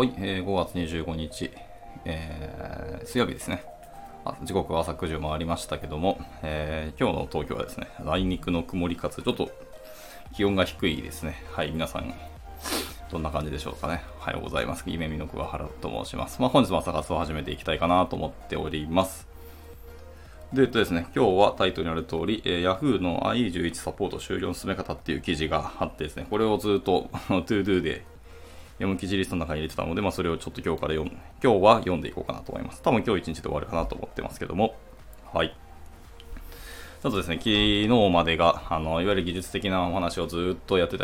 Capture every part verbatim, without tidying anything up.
はい、えー、ごがつにじゅうごにち、えー、水曜日ですね。あ、時刻は朝くじを回りましたけども、えー、今日の東京はですね、あいにくの曇りかつちょっと気温が低いですね。はい、皆さんどんな感じでしょうかね。おはようございます。夢見の桑原と申します。まあ、本日も朝活を始めていきたいかなと思っております。で、えっとですね、今日はタイトルにある通り、えー、Yahoo! の アイイーじゅういち サポート終了の進め方っていう記事があってですね、これをずっとToDo で読む記事リストの中に入れてたので、まあ、それをちょっと今日から読む、今日は読んでいこうかなと思います。多分今日一日で終わるかなと思ってますけども、はい。ちょっとですね、昨日までが、あの、いわゆる技術的なお話をずっとやって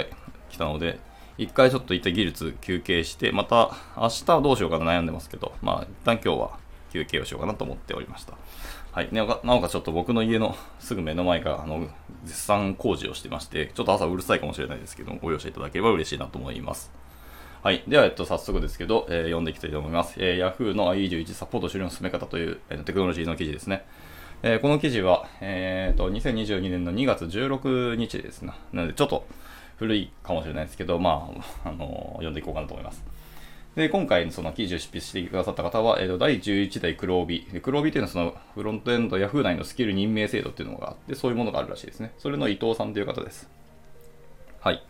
きたので、一回ちょっと一旦技術休憩して、また明日どうしようかな悩んでますけど、まあ、一旦今日は休憩をしようかなと思っておりました。はい。なおかつちょっと僕の家のすぐ目の前が、あの、絶賛工事をしてまして、ちょっと朝うるさいかもしれないですけども、ご容赦いただければ嬉しいなと思います。はい。では、えっと、早速ですけど、えー、読んでいきたいと思います。えー、Yahoo! の アイイーじゅういち サポート終了の進め方という、えー、テクノロジーの記事ですね。えー、この記事は、えーと、にせんにじゅうにねんのにがつじゅうろくにちですね。なので、ちょっと古いかもしれないですけど、まあ、あのー、読んでいこうかなと思います。で、今回のその記事を執筆してくださった方は、えーと、だいじゅういちだい黒帯。黒帯というのは、その、フロントエンド Yahoo! 内のスキル任命制度っていうのがあって、そういうものがあるらしいですね。それの伊藤さんという方です。はい。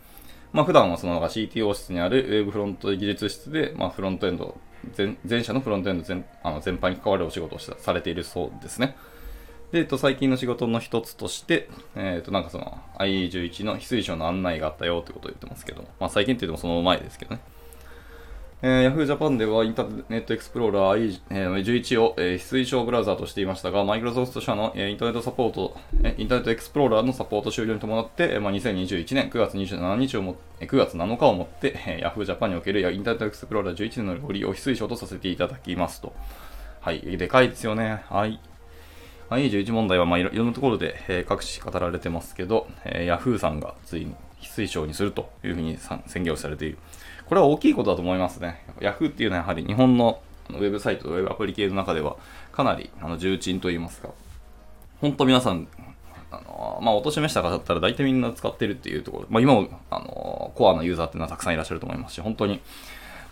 まあ、普段はその シーティーオー 室にある Web フロント技術室で、まあ、フロントエンド、全、全社のフロントエンド 全, あの全般に関わるお仕事をされているそうですね。で、えっと、最近の仕事の一つとして、えっと、なんかその アイイーじゅういち の非推奨の案内があったよってことを言ってますけど、まあ、最近って言ってもその前ですけどね。えー、Yahoo! ジャパン ではインターネットエクスプローラー アイイーじゅういち を、えー、非推奨ブラウザーとしていましたが、Microsoft 社の、えー、インターネットサポート、えー、インターネットエクスプローラーのサポート終了に伴って、えーまあ、にせんにじゅういちねんくがつにじゅうしちにちをも、えー、くがつなのかをもって、えー、Yahoo! ジャパン におけるインターネットエクスプローラーじゅういちのご利用を非推奨とさせていただきますと。はい、でかいですよね。はい。アイイーじゅういち 問題は、まあ、いろんなところで、えー、各種語られてますけど、えー、Yahoo! さんがついに非推奨にするというふうに宣言をされている。これは大きいことだと思いますね。Yahoo! っていうのはやはり日本のウェブサイト、ウェブアプリ系の中ではかなりあの重鎮といいますか、本当皆さん、あのー、まあ、お年めした方だったら大体みんな使ってるっていうところ、まあ、今も、あのー、コアなユーザーっていうのはたくさんいらっしゃると思いますし、本当に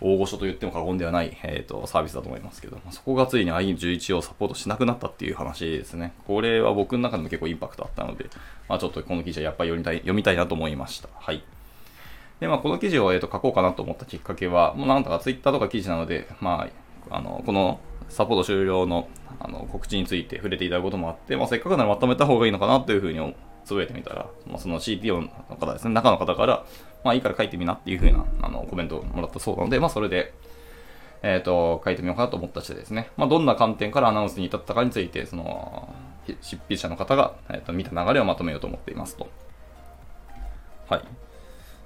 大御所と言っても過言ではない、えー、とサービスだと思いますけど、そこがついに アイイーじゅういち をサポートしなくなったっていう話ですね。これは僕の中でも結構インパクトあったので、まあ、ちょっとこの記事はやっぱり読みたい、読みたいなと思いました。はい。で、まあ、この記事を、えー、と書こうかなと思ったきっかけは、もうなんとかツイッターとか記事なので、まあ、あのこのサポート終了 の, あの告知について触れていただくこともあって、まあ、せっかくならまとめた方がいいのかなというふうにつぶやいてみたら、まあ、その シーティーオー の方ですね、中の方から、まあいいから書いてみなっていうふうなあのコメントをもらったそうなので、まあそれで、えっと、書いてみようかなと思った次第ですね。まあどんな観点からアナウンスに至ったかについて、その、執筆者の方が、えー、と見た流れをまとめようと思っていますと。はい。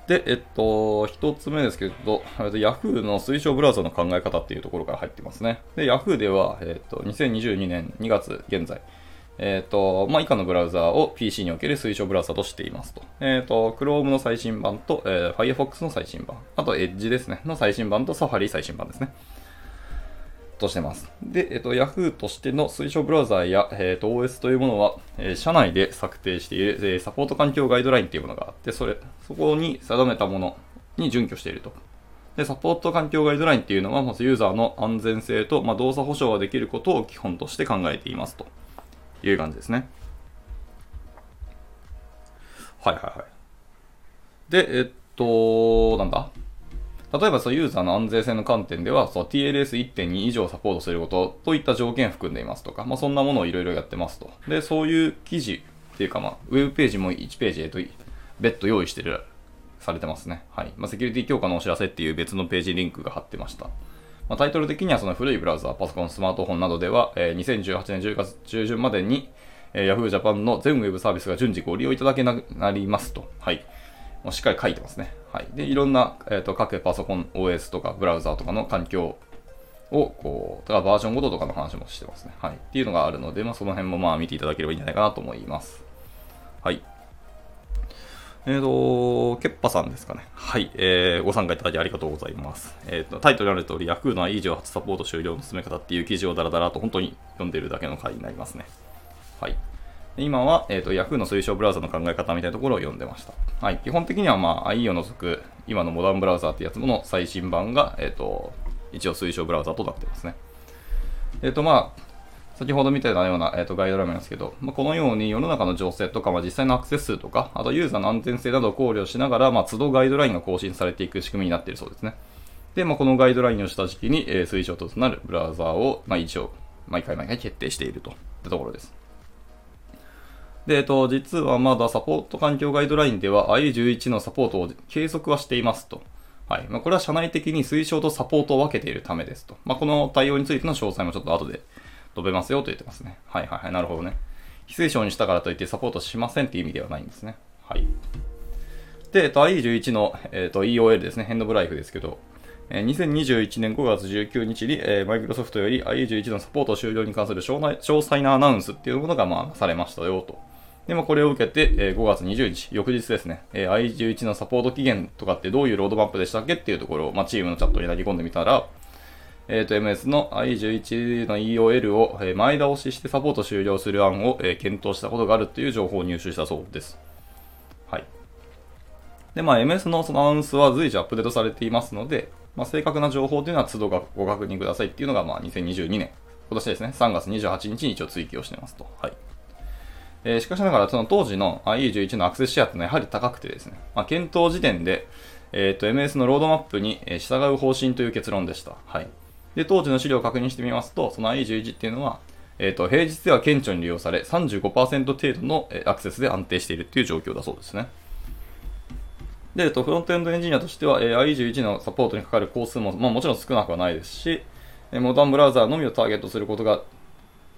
で、えっと、一つ目ですけど、Yahoo! の推奨ブラウザの考え方っていうところから入ってますね。で、Yahoo! では、えっと、にせんにじゅうにねんにがつ現在、えっと、まあ、以下のブラウザーを ピーシー における推奨ブラウザーとしていますと。えっと、Chrome の最新版と、えー、Firefox の最新版、あと Edge ですね、の最新版と Safari 最新版ですね。としてます。で、えっと、Yahoo! としての推奨ブラウザーや、えっと、オーエス というものは、えー、社内で策定している、えー、サポート環境ガイドラインというものがあって、それ、そこに定めたものに準拠していると。で、サポート環境ガイドラインというのは、まずユーザーの安全性と、まあ、動作保証ができることを基本として考えていますと。いう感じですね。はいはいはい。で、えっと、なんだ例えば、そうユーザーの安全性の観点では、そう ティーエルエスいってんに 以上サポートすることといった条件を含んでいますとか、まあ、そんなものをいろいろやってますと。で、そういう記事っていうか、まあ、ウェブページもいちページへと別途用意してる、されてますね。はい。まあ、セキュリティ強化のお知らせっていう別のページリンクが貼ってました。まあ、タイトル的にはその古いブラウザー、パソコン、スマートフォンなどでは、えー、にせんじゅうはちねんじゅうがつちゅうじゅんまでに、えー、Yahoo! Japan の全ウェブサービスが順次ご利用いただけなくなりますと。はい。もうしっかり書いてますね。はい。で、いろんな、えー、と各パソコン、オーエス とかブラウザーとかの環境を、こう、だからバージョンごととかの話もしてますね。はい。っていうのがあるので、まあ、その辺もまあ見ていただければいいんじゃないかなと思います。はい。えーと、ケッパさんですかね。はい、えー、ご参加いただきありがとうございます。えーと、タイトルにある通り、Yahoo! の アイイーじゅうはち サポート終了の進め方っていう記事をダラダラと本当に読んでるだけの回になりますね。はい。で今は、えーと、Yahoo! の推奨ブラウザの考え方みたいなところを読んでました。はい。基本的には、まあ、アイイー を除く、今のモダンブラウザーってやつの最新版が、えーと、一応推奨ブラウザとなっていますね。えっとまあ先ほど見てたような、えー、とガイドラインなんですけど、まあ、このように世の中の情勢とか、まあ、実際のアクセス数とか、あとユーザーの安全性などを考慮しながら、まあ、都度ガイドラインが更新されていく仕組みになっているそうですね。で、まあ、このガイドラインをした時期に、えー、推奨となるブラウザーを、まあ、一応、毎回毎回決定しているというところです。で、えー、と実はまだサポート環境ガイドラインでは アイイーイレブン のサポートを継続はしていますと。はいまあ、これは社内的に推奨とサポートを分けているためですと。まあ、この対応についての詳細もちょっと後で飛べますよと言ってますね。はいはいはい、なるほどね。非推奨にしたからといってサポートしませんっていう意味ではないんですね。はい。で、アイイーイレブン の、えー、と イーオーエル ですね、ヘンドブライフですけど、えー、にせんにじゅういちねんごがつじゅうくにちに、えー、マイクロソフトより アイイーイレブン のサポート終了に関する詳細なアナウンスっていうものが、まあ、されましたよと。で、まあ、これを受けて、えー、ごがつはつか、翌日ですね、えー、アイイーイレブン のサポート期限とかってどういうロードマップでしたっけっていうところを、まあ、チームのチャットに投げ込んでみたら、えー、と エムエス の アイイーイレブン の イーオーエル を前倒ししてサポート終了する案を検討したことがあるという情報を入手したそうです。はい。で、まあ エムエス のそのアナウンスは随時アップデートされていますので、まあ、正確な情報というのは都度ご確認くださいっていうのがまあにせんにじゅうにねん、今年ですね、さんがつにじゅうはちにちに一応追記をしていますと。はい。えー、しかしながら、その当時の アイイーイレブン のアクセスシェアってのはやはり高くてですね、まあ、検討時点で、えー、と エムエス のロードマップに従う方針という結論でした。はい。で、当時の資料を確認してみますと、その アイイーイレブン っていうのは、えっと、平日では顕著に利用され、さんじゅうごパーセント 程度のアクセスで安定しているっていう状況だそうですね。で、えっと、フロントエンドエンジニアとしては、えー、アイイーイレブン のサポートにかかる工数も、まあもちろん少なくはないですし、モダンブラウザーのみをターゲットすることが、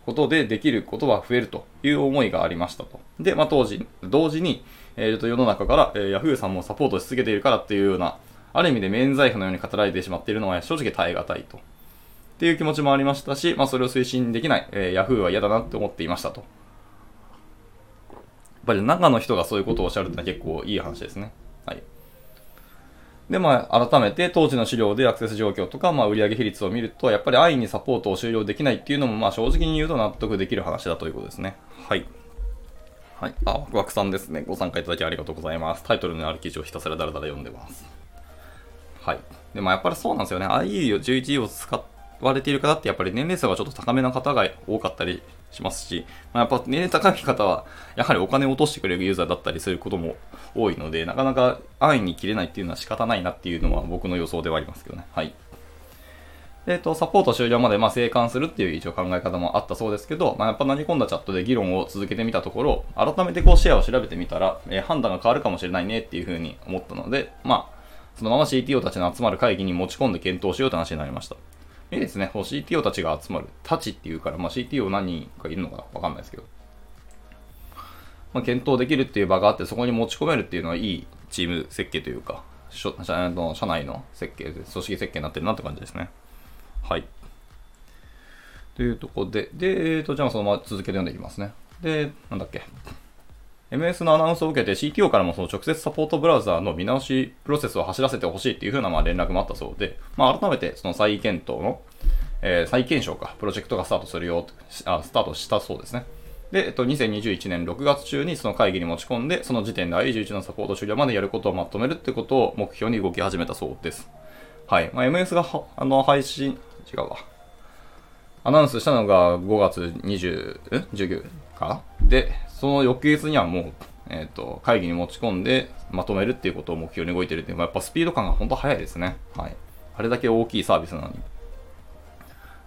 ことでできることは増えるという思いがありましたと。で、まあ当時、同時に、えっと、世の中から、えー、Yahoo さんもサポートし続けているからっていうような、ある意味で免罪符のように語られてしまっているのは正直耐え難いと。っていう気持ちもありましたし、まあ、それを推進できない、えー、Yahoo は嫌だなって思っていましたと。やっぱり中の人がそういうことをおっしゃるというのは結構いい話ですね。はい。で、まあ、改めて当時の資料でアクセス状況とか、まあ、売上比率を見ると、やっぱり安易にサポートを終了できないっていうのも、まあ、正直に言うと納得できる話だということですね。はい。はい。あ、ワクワクさんですね。ご参加いただきありがとうございます。タイトルのある記事をひたすらだらだら読んでます。はい。で、まあ、やっぱりそうなんですよね。アイイーイレブン を使って、割れている方ってやっぱり年齢層がちょっと高めな方が多かったりしますし、まあ、やっぱ年齢高い方はやはりお金を落としてくれるユーザーだったりすることも多いので、なかなか安易に切れないっていうのは仕方ないなっていうのは僕の予想ではありますけどね。はい。えっと、サポート終了までまあ静観するっていう一応考え方もあったそうですけど、まあ、やっぱ投げ込んだチャットで議論を続けてみたところ、改めてこうシェアを調べてみたら、えー、判断が変わるかもしれないねっていうふうに思ったので、まあ、そのまま シーティーオー たちの集まる会議に持ち込んで検討しようという話になりました。いいですね。シーティーオー たちが集まる。たちっていうから、まあ、シーティーオー 何人かいるのかわかんないですけど。まあ、検討できるっていう場があって、そこに持ち込めるっていうのはいいチーム設計というか、社内の設計、組織設計になってるなって感じですね。はい。というところで、で、えっと、じゃあそのまま続けて読んでいきますね。で、なんだっけ。エムエス のアナウンスを受けて シーティーオー からもその直接サポートブラウザーの見直しプロセスを走らせてほしいっていう風なまあ連絡もあったそうで、まあ、改めてその再検討の、えー、再検証か、プロジェクトがスタートするよあ、スタートしたそうですね。で、えっと、にせんにじゅういちねんろくがつ中にその会議に持ち込んで、その時点で アイイーイレブン のサポート終了までやることをまとめるってことを目標に動き始めたそうです。はい。まあ、エムエス があの配信、違うわ。アナウンスしたのがごがつにじゅうきゅうかで、その翌月にはもう、えっと、会議に持ち込んでまとめるっていうことを目標に動いてるっていうのは、やっぱスピード感が本当早いですね。はい。あれだけ大きいサービスなのに。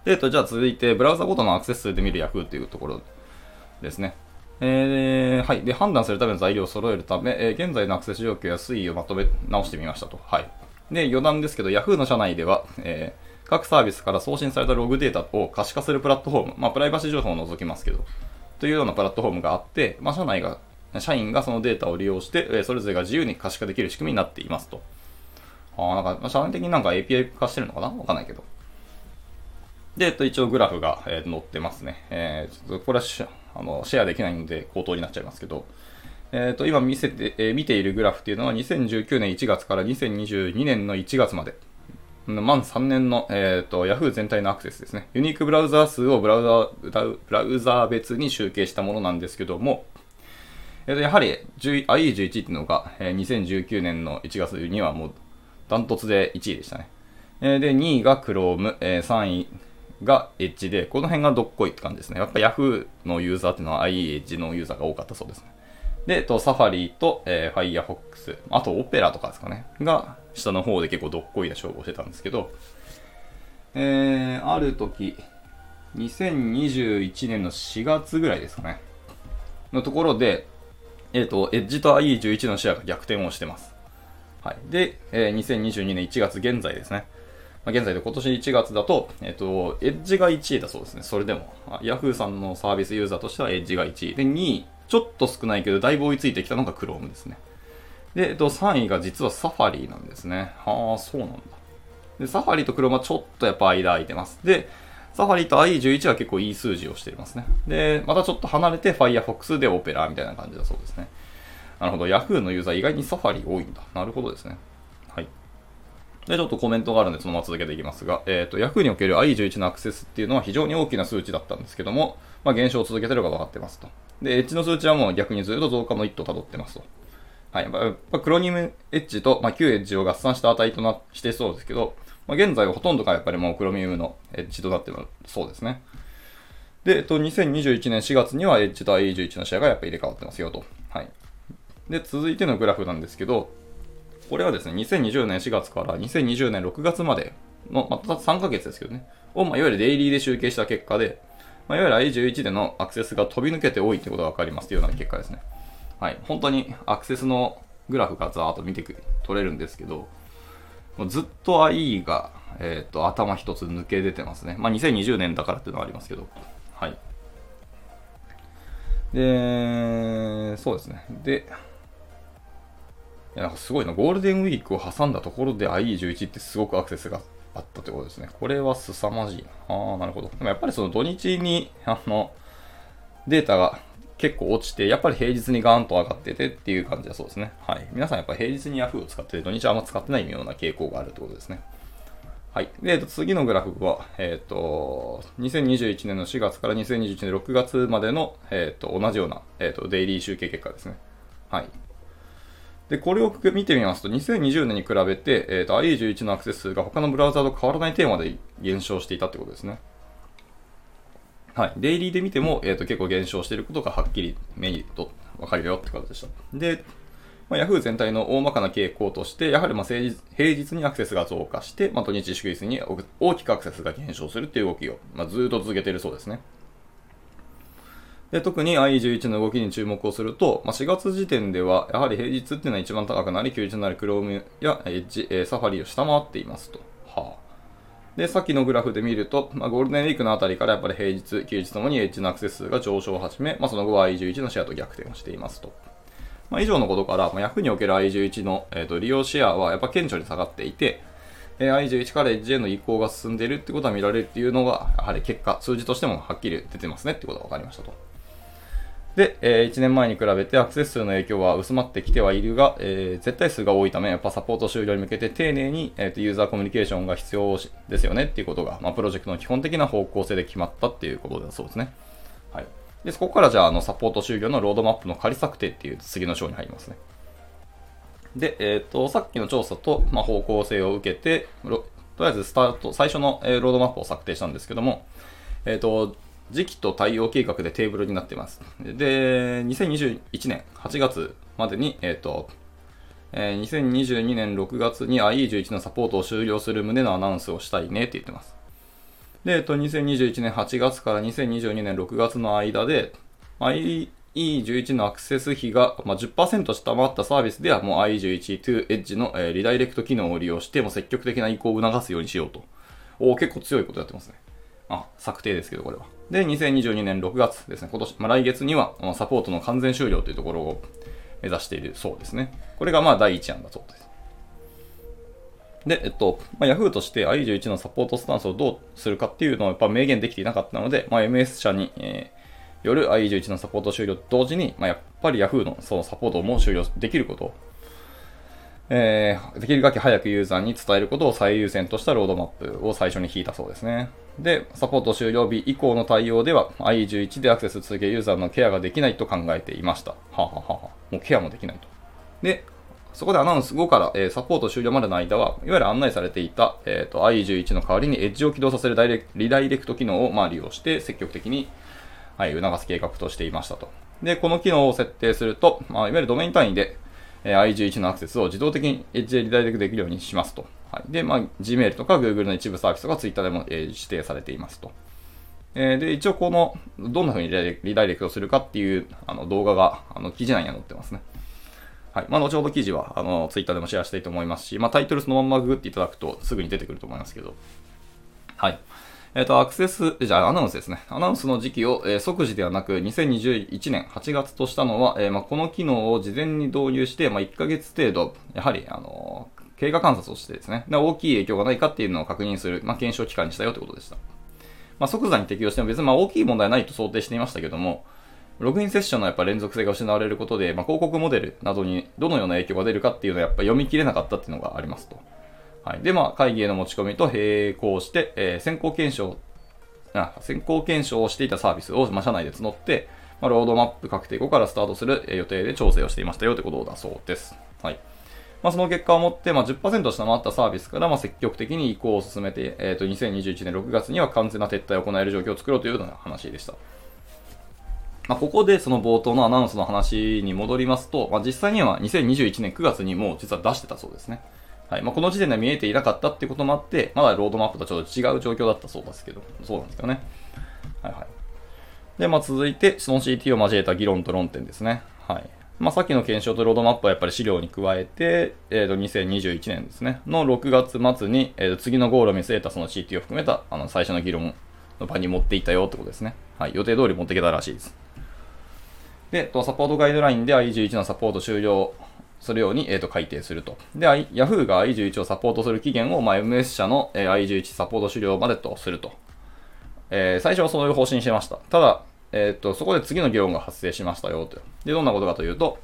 で、えっと、じゃあ続いて、ブラウザごとのアクセス数で見るYahooっていうところですね。えー、はい。で、判断するための材料を揃えるため、えー、現在のアクセス状況や推移をまとめ直してみましたと。はい。で、余談ですけど、Yahooの社内では、えー、各サービスから送信されたログデータを可視化するプラットフォーム、まあ、プライバシー情報を除きますけど、というようなプラットフォームがあって、まあ、社内が、社員がそのデータを利用して、それぞれが自由に可視化できる仕組みになっていますと。あなんか社内的になんか エーピーアイ 化してるのかなわかんないけど。で、えっと、一応グラフが、えー、載ってますね。えー、ちょっとこれはシェあのシェアできないので口頭になっちゃいますけど、えっと、今見せて、えー、見ているグラフっていうのはにせんじゅうきゅうねんいちがつからにせんにじゅうにねんのいちがつまで。満さんねんの、えー、と Yahoo 全体のアクセスですね。ユニークブラウザー数をブラウザー、ブラウザー別に集計したものなんですけども、えー、とやはり アイイーイレブン っていうのが、えー、にせんじゅうきゅうねんのいちがつにはもうダントツでいちいでしたね。えー、で、にいが Chrome、えー、さんいが Edge で、この辺がどっこいって感じですね。やっぱ Yahoo のユーザーっていうのは アイイー Edge のユーザーが多かったそうですね。で、とサファリと、えー、Firefox、あと Opera とかですかね、が下の方で結構どっこいな勝負をしてたんですけど、えー、ある時、にせんにじゅういちねんのしがつぐらいですかね、のところで、えっと、Edge と アイイーじゅういち のシェアが逆転をしてます。はい。で、えー、にせんにじゅうにねんいちがつ現在ですね。まあ、現在で今年いちがつだと、えっと、Edge がいちいだそうですね。それでも、Yahoo さんのサービスユーザーとしては Edge がいちい。で、にい、ちょっと少ないけど、だいぶ追いついてきたのが Chrome ですね。で、えっと、さんいが実は Safari なんですね。ああ、そうなんだ。で、Safari と Chrome はちょっとやっぱ間空いてます。で、Safari と アイイーじゅういち は結構いい数字をしていますね。で、またちょっと離れて Firefox で Opera みたいな感じだそうですね。なるほど。Yahoo のユーザー意外に Safari 多いんだ。なるほどですね。はい。で、ちょっとコメントがあるんで、そのまま続けていきますが、えっと、Yahoo における アイイーじゅういち のアクセスっていうのは非常に大きな数値だったんですけども、まあ減少を続けてるか分かってますと。で、Edge の数値はもう逆にずっと増加の一途をたどってますと。はい。まあ、まあ、クロニム Edge と、まあ、旧 Edge を合算した値となしてそうですけど、まあ、現在はほとんどがやっぱりもうクロミウムのエッジとなってもそうですね。で、えっと、にせんにじゅういちねんしがつにはエッジと アイイーじゅういち のシェアがやっぱり入れ替わってますよと。はい。で、続いてのグラフなんですけど、これはですね、にせんにじゅうねんしがつからにせんにじゅうねんろくがつまでの、まあ、たったさんかげつですけどね、を、まあ、いわゆるデイリーで集計した結果で、まあ、いわゆる アイイーじゅういち でのアクセスが飛び抜けて多いってことがわかりますというような結果ですね。はい。本当にアクセスのグラフがざーっと見てく、取れるんですけど、もうずっと アイイー が、えー、と頭一つ抜け出てますね。まあ、にせんにじゅうねんだからっていうのはありますけど。はい。で、そうですね。で、いやなんかすごいな。ゴールデンウィークを挟んだところで アイイーじゅういち ってすごくアクセスがあったということですね。これは凄まじいな。ああ、なるほど。でもやっぱりその土日にあのデータが結構落ちて、やっぱり平日にガーンと上がっててっていう感じだそうですね。はい。皆さんやっぱり平日に Yahoo を使ってて、土日はあんま使ってないような傾向があるってことですね。はい。で、えっと、次のグラフは、えっと、にせんにじゅういちねんのしがつからにせんにじゅういちねんろくがつまでの、えっと、同じような、えっと、デイリー集計結果ですね。はい。で、これを見てみますと、にせんにじゅうねんに比べて、えっと、アイイーじゅういち のアクセス数が他のブラウザーと変わらないテーマで減少していたってことですね。はい。デイリーで見ても、えっと、結構減少していることがはっきり目にと分かるよってことでした。で、まあ、Yahoo 全体の大まかな傾向として、やはりまあ平日にアクセスが増加して、まあ、土日祝日に大きくアクセスが減少するっていう動きを、まあ、ずっと続けているそうですね。で、特に アイイーじゅういち の動きに注目をすると、まあ、しがつ時点では、やはり平日っていうのは一番高くなり、休日になり Chrome や Edge、Safari を下回っていますと。はあ。で、さっきのグラフで見ると、まあ、ゴールデンウィークのあたりからやっぱり平日、休日ともに Edge のアクセス数が上昇を始め、まあ、その後は アイイーじゅういち のシェアと逆転をしていますと。まあ、以上のことから、まあ、Yahoo における アイイーじゅういち の、えー、と利用シェアはやっぱ顕著に下がっていて、えー、アイイーじゅういち から Edge への移行が進んでいるってことは見られるっていうのが、やはり結果、数字としてもはっきり出てますねってことが分かりましたと。で、えー、いちねんまえに比べてアクセス数の影響は薄まってきてはいるが、えー、絶対数が多いため、やっぱサポート終了に向けて丁寧に、えー、とユーザーコミュニケーションが必要ですよねっていうことが、まあ、プロジェクトの基本的な方向性で決まったっていうことだそうですね。はい。で、そこからじゃあ、あの、サポート終了のロードマップの仮策定っていう次の章に入りますね。で、えっと、さっきの調査と、まあ、方向性を受けて、とりあえずスタート、最初のロードマップを策定したんですけども、えっと、時期と対応計画でテーブルになっています。で、にせんにじゅういちねんはちがつまでに、えっと、えー、にせんにじゅうにねんろくがつに アイイーじゅういち のサポートを終了する旨のアナウンスをしたいねって言ってます。で、えっと、にせんにじゅういちねんはちがつからにせんにじゅうにねんろくがつの間で、アイイーじゅういち のアクセス比が じゅっパーセント 下回ったサービスでは、もう アイイーじゅういち to Edge のリダイレクト機能を利用して、もう積極的な移行を促すようにしようと。おー、結構強いことやってますね。あ、策定ですけど、これは。で、にせんにじゅうにねんろくがつですね、今年、まあ、来月にはサポートの完全終了というところを目指しているそうですね。これがまあ第一案だそうです。で、えっと、まあ、Yahoo として アイイーじゅういち のサポートスタンスをどうするかっていうのをやっぱ明言できていなかったので、まあ、エムエス 社に、えー、よる アイイーじゅういち のサポート終了と同時に、まあ、やっぱり Yahoo のそのサポートをもう終了できることを、えー、できるだけ早くユーザーに伝えることを最優先としたロードマップを最初に引いたそうですね。で、サポート終了日以降の対応では アイイーじゅういち でアクセス続けユーザーのケアができないと考えていました。はははは。もうケアもできないと。で、そこでアナウンス後から、えー、サポート終了までの間は、いわゆる案内されていた、えー、と アイイーじゅういち の代わりにエッジを起動させるダイレクリダイレクト機能をまあ利用して積極的に、はい、促す計画としていましたと。で、この機能を設定すると、まあ、いわゆるドメイン単位で、えー、アイイーじゅういち のアクセスを自動的にエッジでリダイレクトできるようにしますと。はい、で、まあ、Gmail とか Google の一部サービスとか Twitter でも、えー、指定されていますと。えー、で、一応この、どんな風にリダイレクトするかっていうあの動画があの記事内に載ってますね。はい。まあ、後ほど記事は、あの、ツイッターでもシェアしたいと思いますし、まあ、タイトルそのまんまググっていただくとすぐに出てくると思いますけど。はい。えっと、アクセス、じゃあ、アナウンスですね。アナウンスの時期を、えー、即時ではなく、にせんにじゅういちねんはちがつとしたのは、えーまあ、この機能を事前に導入して、まあ、いっかげつ程度、やはり、あのー、経過観察をしてですね、で、大きい影響がないかっていうのを確認する、まあ、検証期間にしたよということでした。まあ、即座に適用しても別に、まあ、大きい問題はないと想定していましたけども、ログインセッションのやっぱ連続性が失われることで、まあ、広告モデルなどにどのような影響が出るかっていうのはやっぱ読み切れなかったっていうのがありますと。はい。で、まあ、会議への持ち込みと並行して、えー、先行検証、あ、先行検証をしていたサービスを、まあ、社内で募って、まあ、ロードマップ確定後からスタートする予定で調整をしていましたよということだそうです。はい。まあ、その結果をもって、まあ、じゅっパーセント 下回ったサービスから、まあ、積極的に移行を進めて、えっと、にせんにじゅういちねんろくがつには完全な撤退を行える状況を作ろうというような話でした。まあ、ここでその冒頭のアナウンスの話に戻りますと、まあ、実際にはにせんにじゅういちねんくがつにもう実は出してたそうですね。はい。まあ、この時点では見えていなかったってこともあって、まだロードマップとはちょっと違う状況だったそうですけど、そうなんですよね。はいはい。で、まあ、続いて、その シーティーオー を交えた議論と論点ですね。はい。まあ、さっきの検証とロードマップはやっぱり資料に加えて、えっと、にせんにじゅういちねんですね、のろくがつまつに、えー、と次のゴールを見据えたその シーティーオー を含めた、あの、最初の議論の場に持っていったよってことですね。はい。予定通り持っていけたらしいです。で、サポートガイドラインで アイイーじゅういち のサポート終了するように、えー、と改定すると。で、Yahoo が アイイーじゅういち をサポートする期限を、まあ、エムエス 社の、えー、アイイーじゅういち サポート終了までとすると。えー、最初はそういう方針してました。ただ、えーと、そこで次の議論が発生しましたよと。で、どんなことかというと、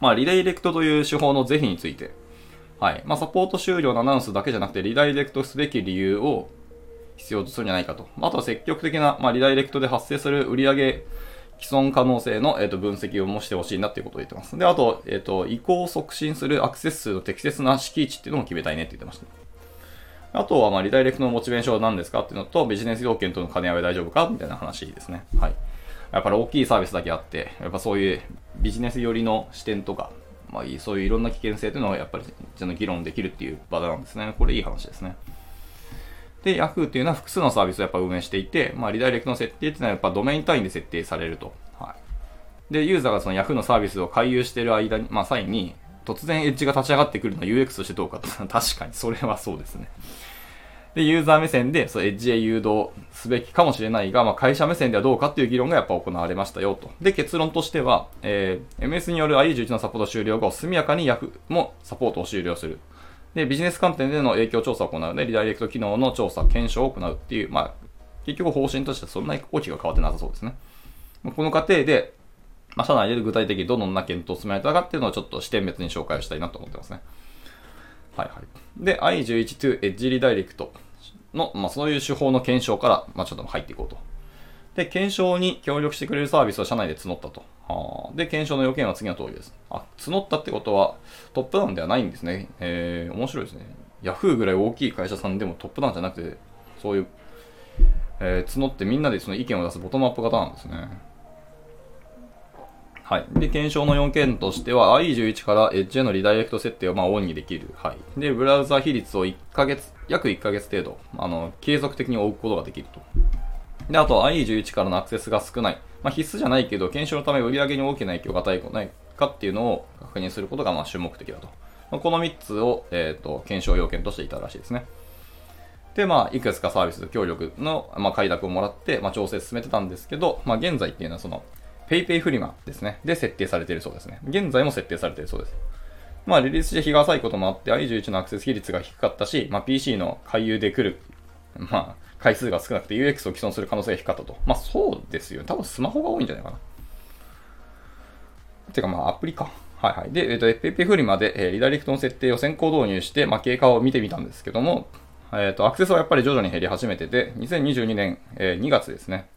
まあ、リダイレクトという手法の是非について、はい。まあ、サポート終了のアナウンスだけじゃなくて、リダイレクトすべき理由を必要とするんじゃないかと。あとは積極的な、まあ、リダイレクトで発生する売上既存可能性の、えー、と分析をもしてほしいなっていうことを言ってます。で、あと、えっ、ー、と、移行を促進するアクセス数の適切な敷地っていうのも決めたいねって言ってました。あとは、まあ、リダイレクトのモチベーションは何ですかっていうのと、ビジネス要件との兼ね合いは大丈夫かみたいな話ですね。はい。やっぱり大きいサービスだけあって、やっぱそういうビジネス寄りの視点とか、まあ、そういういろんな危険性というのがやっぱり、議論できるっていう場なんですね。これいい話ですね。で、Yahoo っていうのは複数のサービスをやっぱ運営していて、まあ、リダイレクトの設定っていうのはやっぱドメイン単位で設定されると。はい。で、ユーザーがその Yahoo のサービスを回遊している間に、まあ、際に、突然エッジが立ち上がってくるのは ユーエックス としてどうかと。確かに、それはそうですね。で、ユーザー目線で、そう、エッジへ誘導すべきかもしれないが、まあ、会社目線ではどうかっていう議論がやっぱ行われましたよと。で、結論としては、えー、エムエス による アイイーじゅういち のサポート終了後、速やかに Yahoo もサポートを終了する。で、ビジネス観点での影響調査を行うので、リダイレクト機能の調査、検証を行うっていう、まあ、結局方針としてはそんなに大きく変わってなさそうですね。この過程で、まあ、社内で具体的にどのような検討を進めたかっていうのをちょっと視点別に紹介をしたいなと思ってますね。はいはい。で、アイイーじゅういち to Edge リダイレクトの、まあ、そういう手法の検証から、まあ、ちょっと入っていこうと。で、検証に協力してくれるサービスを社内で募ったと。はで、検証の要件は次の通りです。あ、募ったってことはトップダウンではないんですね。えー、面白いですね。Yahoo ぐらい大きい会社さんでもトップダウンじゃなくて、そういう、えー、募ってみんなでその意見を出すボトムアップ型なんですね。はい。で、検証の要件としては アイイーじゅういち から Edge へのリダイレクト設定をまあオンにできる。はい。で、ブラウザ比率をいっかげつ、約いっかげつ程度、あの、継続的に追うことができると。で、あと アイイーじゅういち からのアクセスが少ない。まあ、必須じゃないけど、検証のため売上に大きな影響が与えないかっていうのを確認することがまあ主目的だと。まあ、このみっつを、えーと、検証要件としていたらしいですね。で、まあ、いくつかサービス協力の、まあ、快諾をもらって、まあ、調整進めてたんですけど、まあ、現在っていうのはその、PayPay フリマですね。で、設定されているそうですね。現在も設定されているそうです。まあ、リリースして日が浅いこともあって、アイイーじゅういち のアクセス比率が低かったし、まあ、ピーシー の回遊で来る、まあ、回数が少なくて ユーエックス を既存する可能性が低かったと。まあそうですよね。多分スマホが多いんじゃないかな。てかまあアプリか。はいはい。で、えっと、エフピーピー フリマで、えー、リダイレクトの設定を先行導入して、まあ経過を見てみたんですけども、えっと、アクセスはやっぱり徐々に減り始めてて、にせんにじゅうにねん、えー、にがつですね。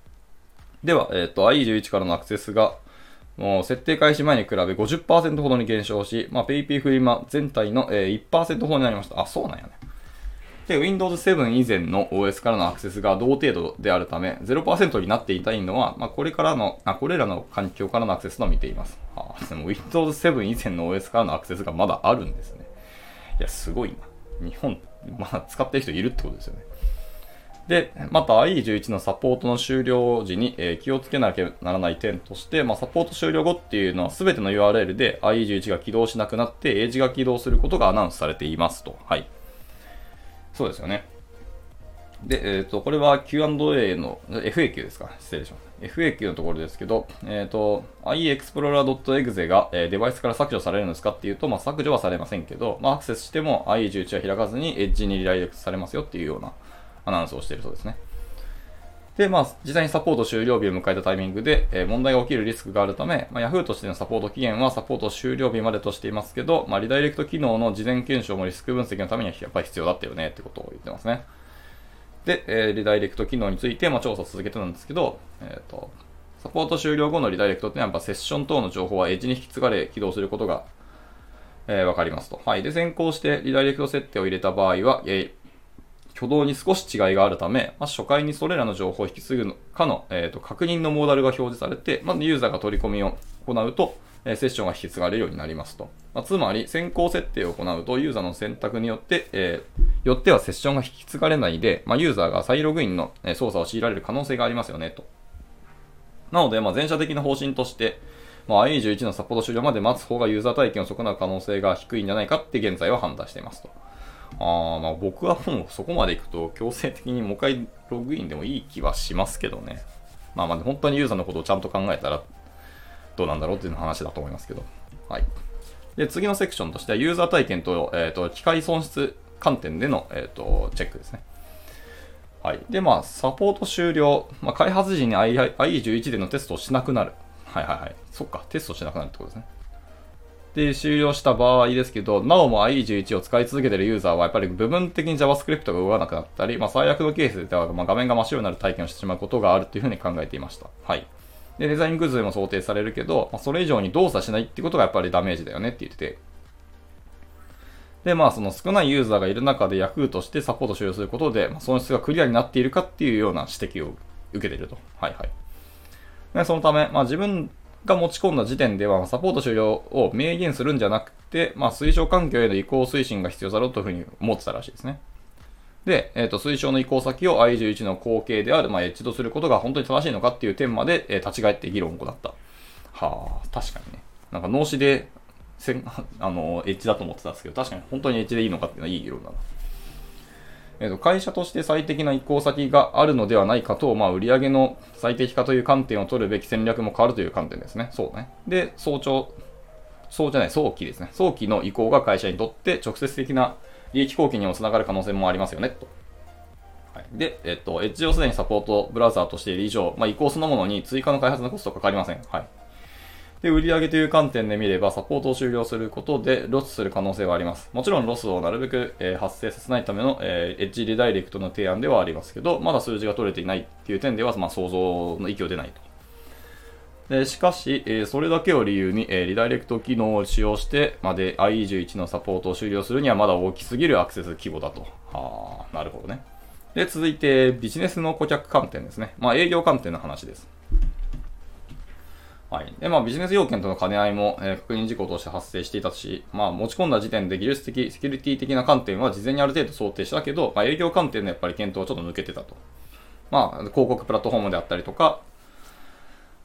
では、えっと、アイイーじゅういち からのアクセスがもう設定開始前に比べ ごじゅっパーセント ほどに減少し、まあ、PayPay フリマ全体の いちパーセント ほどになりました。あ、そうなんやね。で、ウィンドウズセブン 以前の オーエス からのアクセスが同程度であるため、ゼロパーセント になっていたいのは、まあ、これからの、あ、これらの環境からのアクセスと見ています。あ、でも ウィンドウズセブン 以前の オーエス からのアクセスがまだあるんですね。いや、すごいな。日本、まだ使ってる人いるってことですよね。で、また アイイーじゅういち のサポートの終了時に、えー、気をつけなきゃならない点として、まあ、サポート終了後っていうのは全ての ユーアールエル で アイイーじゅういち が起動しなくなって、エージが起動することがアナウンスされていますと。はい。そうですよね。で、えっと、これは キューアンドエー の エフエーキュー ですか。失礼します。エフエーキュー のところですけど、えっと、アイイーエクスプローラードットイーエックスイー が、えー、デバイスから削除されるんですかっていうと、まあ、削除はされませんけど、まあ、アクセスしても アイイーじゅういち は開かずに Edge にリダイレクトされますよっていうようなアナウンスをしているそうですね。で、まあ、実際にサポート終了日を迎えたタイミングで、えー、問題が起きるリスクがあるため、まあ、Yahoo としてのサポート期限はサポート終了日までとしていますけど、まあ、リダイレクト機能の事前検証もリスク分析のためにはやっぱり必要だったよねってことを言ってますね。で、えー、リダイレクト機能について、まあ、調査を続けてたんですけど、えーと、サポート終了後のリダイレクトっていうのはやっぱセッション等の情報はエッジに引き継がれ起動することが、えー、わかりますと。はい。で、先行してリダイレクト設定を入れた場合は、えー挙動に少し違いがあるため、まあ、初回にそれらの情報を引き継ぐのかの、えー、と確認のモーダルが表示されて、まずユーザーが取り込みを行うと、えー、セッションが引き継がれるようになりますと。まあ、つまり、先行設定を行うと、ユーザーの選択によって、えー、よってはセッションが引き継がれないで、まあ、ユーザーが再ログインの操作を強いられる可能性がありますよねと。なので、まあ、前者的な方針として、まあ、アイイーじゅういち のサポート終了まで待つ方がユーザー体験を損なう可能性が低いんじゃないかって現在は判断していますと。あーまあ僕はもうそこまで行くと強制的にもう一回ログインでもいい気はしますけどね。まあまあ本当にユーザーのことをちゃんと考えたらどうなんだろうっていう話だと思いますけど。はい。で、次のセクションとしてはユーザー体験と、えーと、機械損失観点での、えーと、チェックですね。はい。で、まあサポート終了。まあ、開発時に アイイーじゅういち でのテストをしなくなる。はいはいはい。そっか、テストしなくなるってことですね。で、終了した場合ですけど、なおも アイイーじゅういち を使い続けているユーザーはやっぱり部分的に ジャバスクリプト が動かなくなったり、まあ、最悪のケースではまあ画面が真っ白になる体験をしてしまうことがあるというふうに考えていました。はい。で、デザイン崩れも想定されるけど、まあ、それ以上に動作しないってことがやっぱりダメージだよねって言ってて。で、まあ、その少ないユーザーがいる中で Yahoo としてサポート終了することで、まあ、損失がクリアになっているかっていうような指摘を受けていると。はいはい。で、そのため、まあ自分が持ち込んだ時点では、サポート終了を明言するんじゃなくて、まあ、推奨環境への移行推進が必要だろうというふうに思ってたらしいですね。で、えっと、推奨の移行先を アイイーじゅういち の後継である、まあ、エッジとすることが本当に正しいのかっていう点まで、えー、立ち返って議論を行った。はあ、確かにね。なんか脳死で、せん、あの、エッジだと思ってたんですけど、確かに本当にエッジでいいのかっていうのはいい議論だな。えーと、会社として最適な移行先があるのではないかと、まあ、売上の最適化という観点を取るべき戦略も変わるという観点ですね。そうね。で、早朝、そうじゃない、早期ですね。早期の移行が会社にとって直接的な利益貢献にもつながる可能性もありますよね、と。はい、で、えっと、Edge をすでにサポートブラウザーとしている以上、まあ、移行そのものに追加の開発のコストはかかりません。はい。で、売上という観点で見れば、サポートを終了することでロスする可能性はあります。もちろんロスをなるべく、えー、発生させないための、えー、エッジリダイレクトの提案ではありますけど、まだ数字が取れていないっていう点では、まあ、想像の域を出ないと。で、しかし、えー、それだけを理由に、えー、リダイレクト機能を使用してまで アイイーじゅういち のサポートを終了するにはまだ大きすぎるアクセス規模だと。はあ、なるほどね。で、続いて、ビジネスの顧客観点ですね。まあ、営業観点の話です。はい。で、まあ、ビジネス要件との兼ね合いも、えー、確認事項として発生していたし、まあ、持ち込んだ時点で技術的、セキュリティ的な観点は事前にある程度想定したけど、まあ、営業観点のやっぱり検討はちょっと抜けてたと。まあ、広告プラットフォームであったりとか、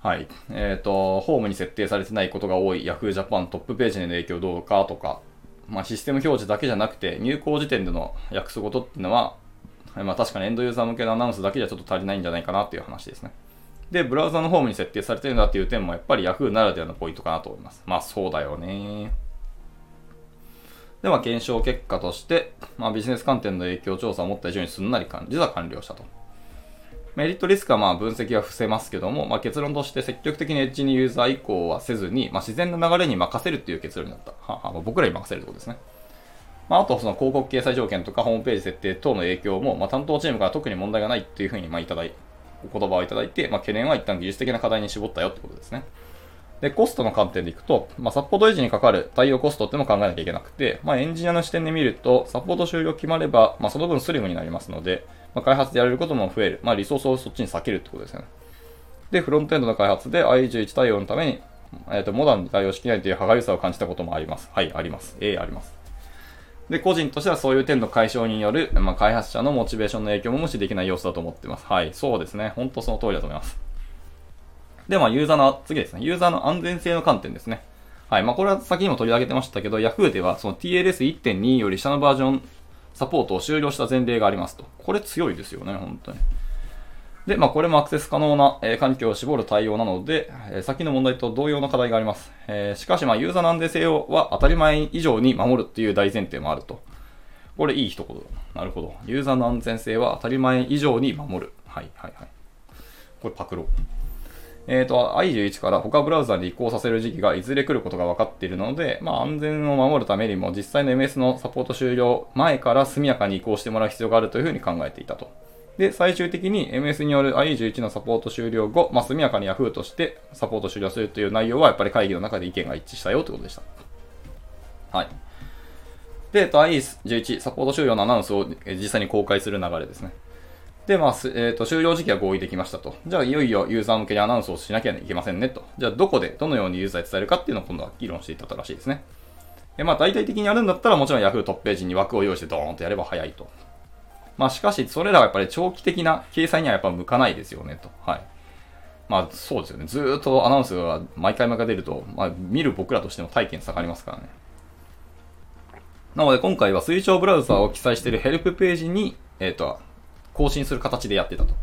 はい。えっと、ホームに設定されてないことが多い Yahoo! ジャパン トップページへの影響どうかとか、まあ、システム表示だけじゃなくて、入稿時点での訳すことっていうのは、まあ、確かにエンドユーザー向けのアナウンスだけじゃちょっと足りないんじゃないかなっていう話ですね。で、ブラウザのホームに設定されてるんだっていう点もやっぱり Yahoo ならではのポイントかなと思います。まあそうだよね。で、まあ検証結果として、まあビジネス観点の影響調査を思った以上にすんなり感じは完了したと。メリットリスクはまあ分析は伏せますけども、まあ結論として積極的にエッジにユーザー移行はせずに、まあ自然な流れに任せるっていう結論になった。はあはあ、僕らに任せるってことですね。まああとその広告掲載条件とかホームページ設定等の影響も、まあ担当チームから特に問題がないっていうふうにまあいただいて、お言葉をいただいて、まあ、懸念は一旦技術的な課題に絞ったよってことですね。で、コストの観点でいくと、まあ、サポート維持にかかる対応コストっていうのを考えなきゃいけなくて、まあ、エンジニアの視点で見ると、サポート終了決まれば、まあ、その分スリムになりますので、まあ、開発でやれることも増える。まあ、リソースをそっちに避けるってことですよね。で、フロントエンドの開発で アイイーじゅういち 対応のために、えっと、モダンに対応しきれないという歯がゆさを感じたこともあります。はい、あります。ええ、あります。で、個人としてはそういう点の解消による、まあ、開発者のモチベーションの影響も無視できない要素だと思っています。はい、そうですね。本当その通りだと思います。で、まあ、ユーザーの、次ですね。ユーザーの安全性の観点ですね。はい、まあ、これは先にも取り上げてましたけど、Yahoo では、その ティーエルエスいってんに より下のバージョンサポートを終了した前例がありますと。これ強いですよね、本当に。で、まあ、これもアクセス可能な、えー、環境を絞る対応なので、えー、先の問題と同様の課題があります。えー、しかし、まあ、ユーザーの安全性は当たり前以上に守るっていう大前提もあると。これいい一言だ。なるほど。ユーザーの安全性は当たり前以上に守る。はい、はい、はい。これパクろう。えっと、アイイーじゅういち から他ブラウザに移行させる時期がいずれ来ることが分かっているので、まあ、安全を守るためにも実際の エムエス のサポート終了前から速やかに移行してもらう必要があるというふうに考えていたと。で、最終的に エムエス による アイイーじゅういち のサポート終了後、まあ、速やかに Yahoo としてサポート終了するという内容はやっぱり会議の中で意見が一致したよということでした。はい。で、えっと、アイイーじゅういち サポート終了のアナウンスを実際に公開する流れですね。で、まあ、えっと、終了時期は合意できましたと。じゃあ、いよいよユーザー向けにアナウンスをしなきゃいけませんねと。じゃあ、どこで、どのようにユーザーに伝えるかっていうのを今度は議論していったらしいですね。で、まあ、大体的にやるんだったら、もちろん Yahoo トップページに枠を用意してドーンとやれば早いと。まあ、しかし、それらはやっぱり長期的な掲載にはやっぱ向かないですよねと。はい。まあ、そうですよね。ずーっとアナウンスが毎回毎回出ると、まあ、見る僕らとしても体験下がりますからね。なので、今回は推奨ブラウザーを記載しているヘルプページに、えっと、更新する形でやってたと。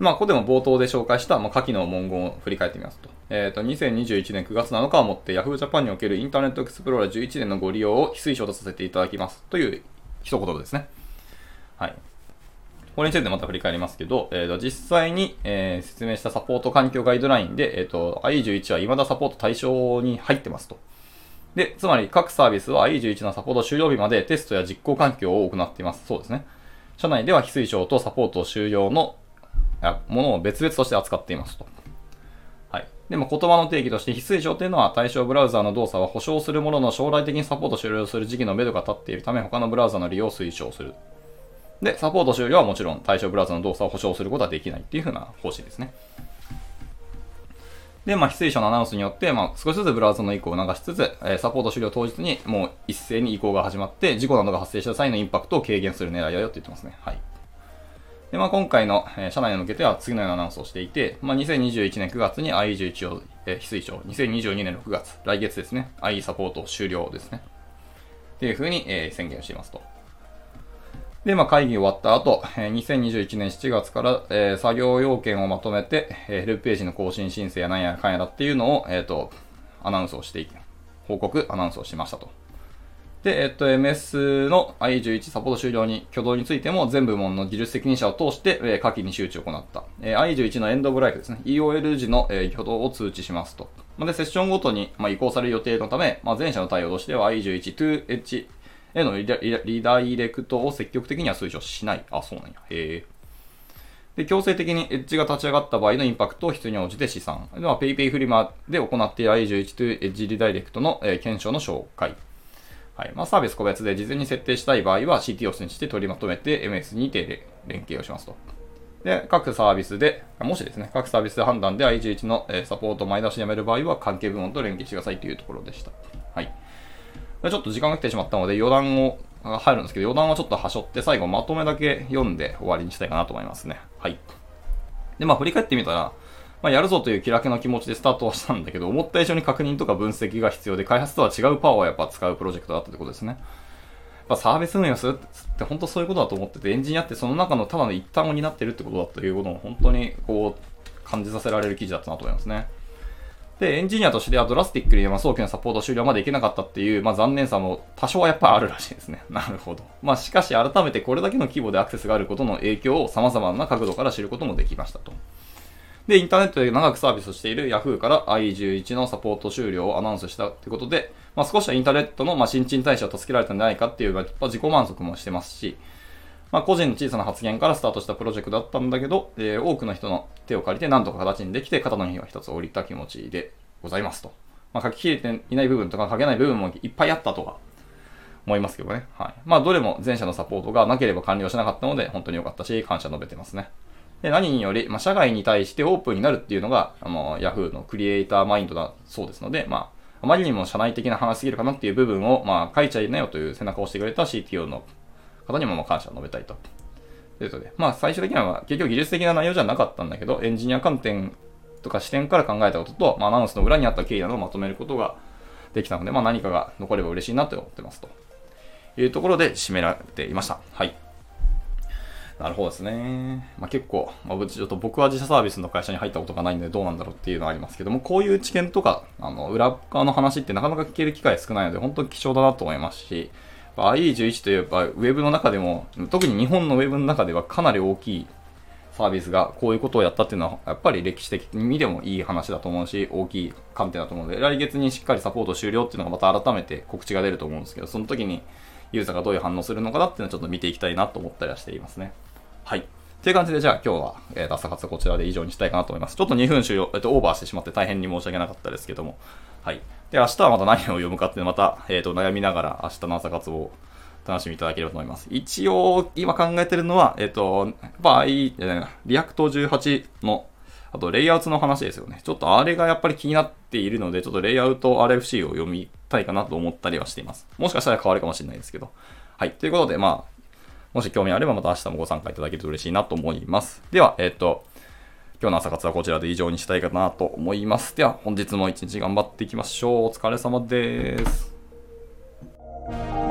まあ、ここでも冒頭で紹介した、まあ、下記の文言を振り返ってみますと。えっと、にせんにじゅういちねんくがつなのかをもって Yahoo! ジャパン におけるインターネットエクスプローラーじゅういちねんのご利用を非推奨とさせていただきますという一言ですね。はい。これについてまた振り返りますけど、えっと、実際に、えー、説明したサポート環境ガイドラインで、えっと、アイイーじゅういち は未だサポート対象に入ってますと。で、つまり各サービスは アイイーじゅういち のサポート終了日までテストや実行環境を行っています。そうですね。社内では非推奨とサポート終了のものを別々として扱っていますと。はい。でも言葉の定義として非推奨というのは対象ブラウザーの動作は保証するものの将来的にサポート終了する時期の目処が立っているため他のブラウザーの利用を推奨する。で、サポート終了はもちろん対象ブラウザーの動作を保証することはできないっていうふうな方針ですね。で、まあ、非推奨のアナウンスによって、まあ、少しずつブラウザの移行を促しつつ、サポート終了当日にもう一斉に移行が始まって、事故などが発生した際のインパクトを軽減する狙いだよって言ってますね。はい。で、まあ、今回の社内に向けては次のようなアナウンスをしていて、まあ、にせんにじゅういちねんくがつに アイイーじゅういち を非推奨、にせんにじゅうにねんろくがつ、来月ですね、アイイー サポート終了ですね。っていうふうに宣言をしていますと。で、まあ、会議終わった後、にせんにじゅういちねんしちがつから、えー、作業要件をまとめて、えー、ヘルプページの更新申請や何やかんやらっていうのを、えっと、アナウンスをしていき、報告、アナウンスをしましたと。で、えっと、エムエス の アイイーじゅういち サポート終了に、挙動についても全部門の技術責任者を通して、えー、下記に周知を行った。えー、アイイーじゅういち のエンドオブライフですね。イーオーエル 時の、えー、挙動を通知しますと。で、セッションごとに、まあ、移行される予定のため、まあ、前者の対応としては アイイーじゅういち to Hへのリダイレクトを積極的には推奨しない。あ、そうなんや。へえ。で、強制的にエッジが立ち上がった場合のインパクトを必要に応じて試算。では、ペイペイフリマで行っている アイイーじゅういち というエッジリダイレクトの、えー、検証の紹介。はい。まあ、サービス個別で事前に設定したい場合は シーティー を選して取りまとめて エムエス にて連携をしますと。で、各サービスで、もしですね、各サービスで判断で アイイーじゅういち の、えー、サポートを前出しでやめる場合は関係部門と連携してくださいというところでした。はい。ちょっと時間が来てしまったので余談を入るんですけど、余談はちょっと端折って最後まとめだけ読んで終わりにしたいかなと思いますね。はい。で、まあ振り返ってみたら、まあやるぞという気楽な気持ちでスタートはしたんだけど、思った以上に確認とか分析が必要で開発とは違うパワーをやっぱ使うプロジェクトだったってことですね。やっぱサービス運用するって本当そういうことだと思ってて、エンジニアってその中のただの一端を担ってるってことだということを本当にこう感じさせられる記事だったなと思いますね。で、エンジニアとしてはドラスティックに、まあ、早期のサポート終了までいけなかったっていう、まあ、残念さも多少はやっぱりあるらしいですね。なるほど。まあ、しかし改めてこれだけの規模でアクセスがあることの影響を様々な角度から知ることもできましたと。で、インターネットで長くサービスをしている Yahoo から アイイーじゅういち のサポート終了をアナウンスしたということで、まあ、少しはインターネットの、まあ、新陳代謝を助けられたんじゃないかっていう、まあ、自己満足もしてますし、まあ、個人の小さな発言からスタートしたプロジェクトだったんだけど、えー、多くの人の手を借りて何とか形にできて肩の荷が一つ下りた気持ちでございますと。まあ、書ききれていない部分とか書けない部分もいっぱいあったとは思いますけどね。はい。まあ、どれも前者のサポートがなければ完了しなかったので、本当に良かったし、感謝述べてますね。で、何により、まあ、社外に対してオープンになるっていうのが、あの、Yahoo のクリエイターマインドだそうですので、まあ、あまりにも社内的な話すぎるかなっていう部分を、まあ、書いちゃいなよという背中を押してくれた シーティーオー の方にもまあ感謝を述べたいと。ということで、まあ、最終的には結局技術的な内容じゃなかったんだけど、エンジニア観点とか視点から考えたことと、まあ、アナウンスの裏にあった経緯などをまとめることができたので、まあ、何かが残れば嬉しいなと思ってますというところで締められていました。はい。なるほどですね。まあ、結構、まあ、ちょっと僕は自社サービスの会社に入ったことがないのでどうなんだろうっていうのはありますけども、こういう知見とか、あの裏側の話ってなかなか聞ける機会少ないので、本当に貴重だなと思いますし、アイイーじゅういち といえば、ウェブの中でも、特に日本のウェブの中ではかなり大きいサービスがこういうことをやったっていうのは、やっぱり歴史的に見てもいい話だと思うし、大きい観点だと思うので、来月にしっかりサポート終了っていうのがまた改めて告知が出ると思うんですけど、その時にユーザーがどういう反応するのかなっていうのをちょっと見ていきたいなと思ったりはしていますね。はい。という感じで、じゃあ今日は、えー、ダッサ活こちらで以上にしたいかなと思います。ちょっとにふん終了、えっと、オーバーしてしまって大変に申し訳なかったですけども。はい。で、明日はまた何を読むかってまた、えっと、悩みながら明日の朝活を楽しみいただければと思います。一応、今考えてるのは、えっと、やっぱ、リアクトじゅうはちの、あと、レイアウトの話ですよね。ちょっとあれがやっぱり気になっているので、ちょっとレイアウト アールエフシー を読みたいかなと思ったりはしています。もしかしたら変わるかもしれないですけど。はい。ということで、まあ、もし興味あればまた明日もご参加いただけると嬉しいなと思います。では、えっと、今日の朝活はこちらで以上にしたいかなと思います。では、本日も一日頑張っていきましょう。お疲れ様です。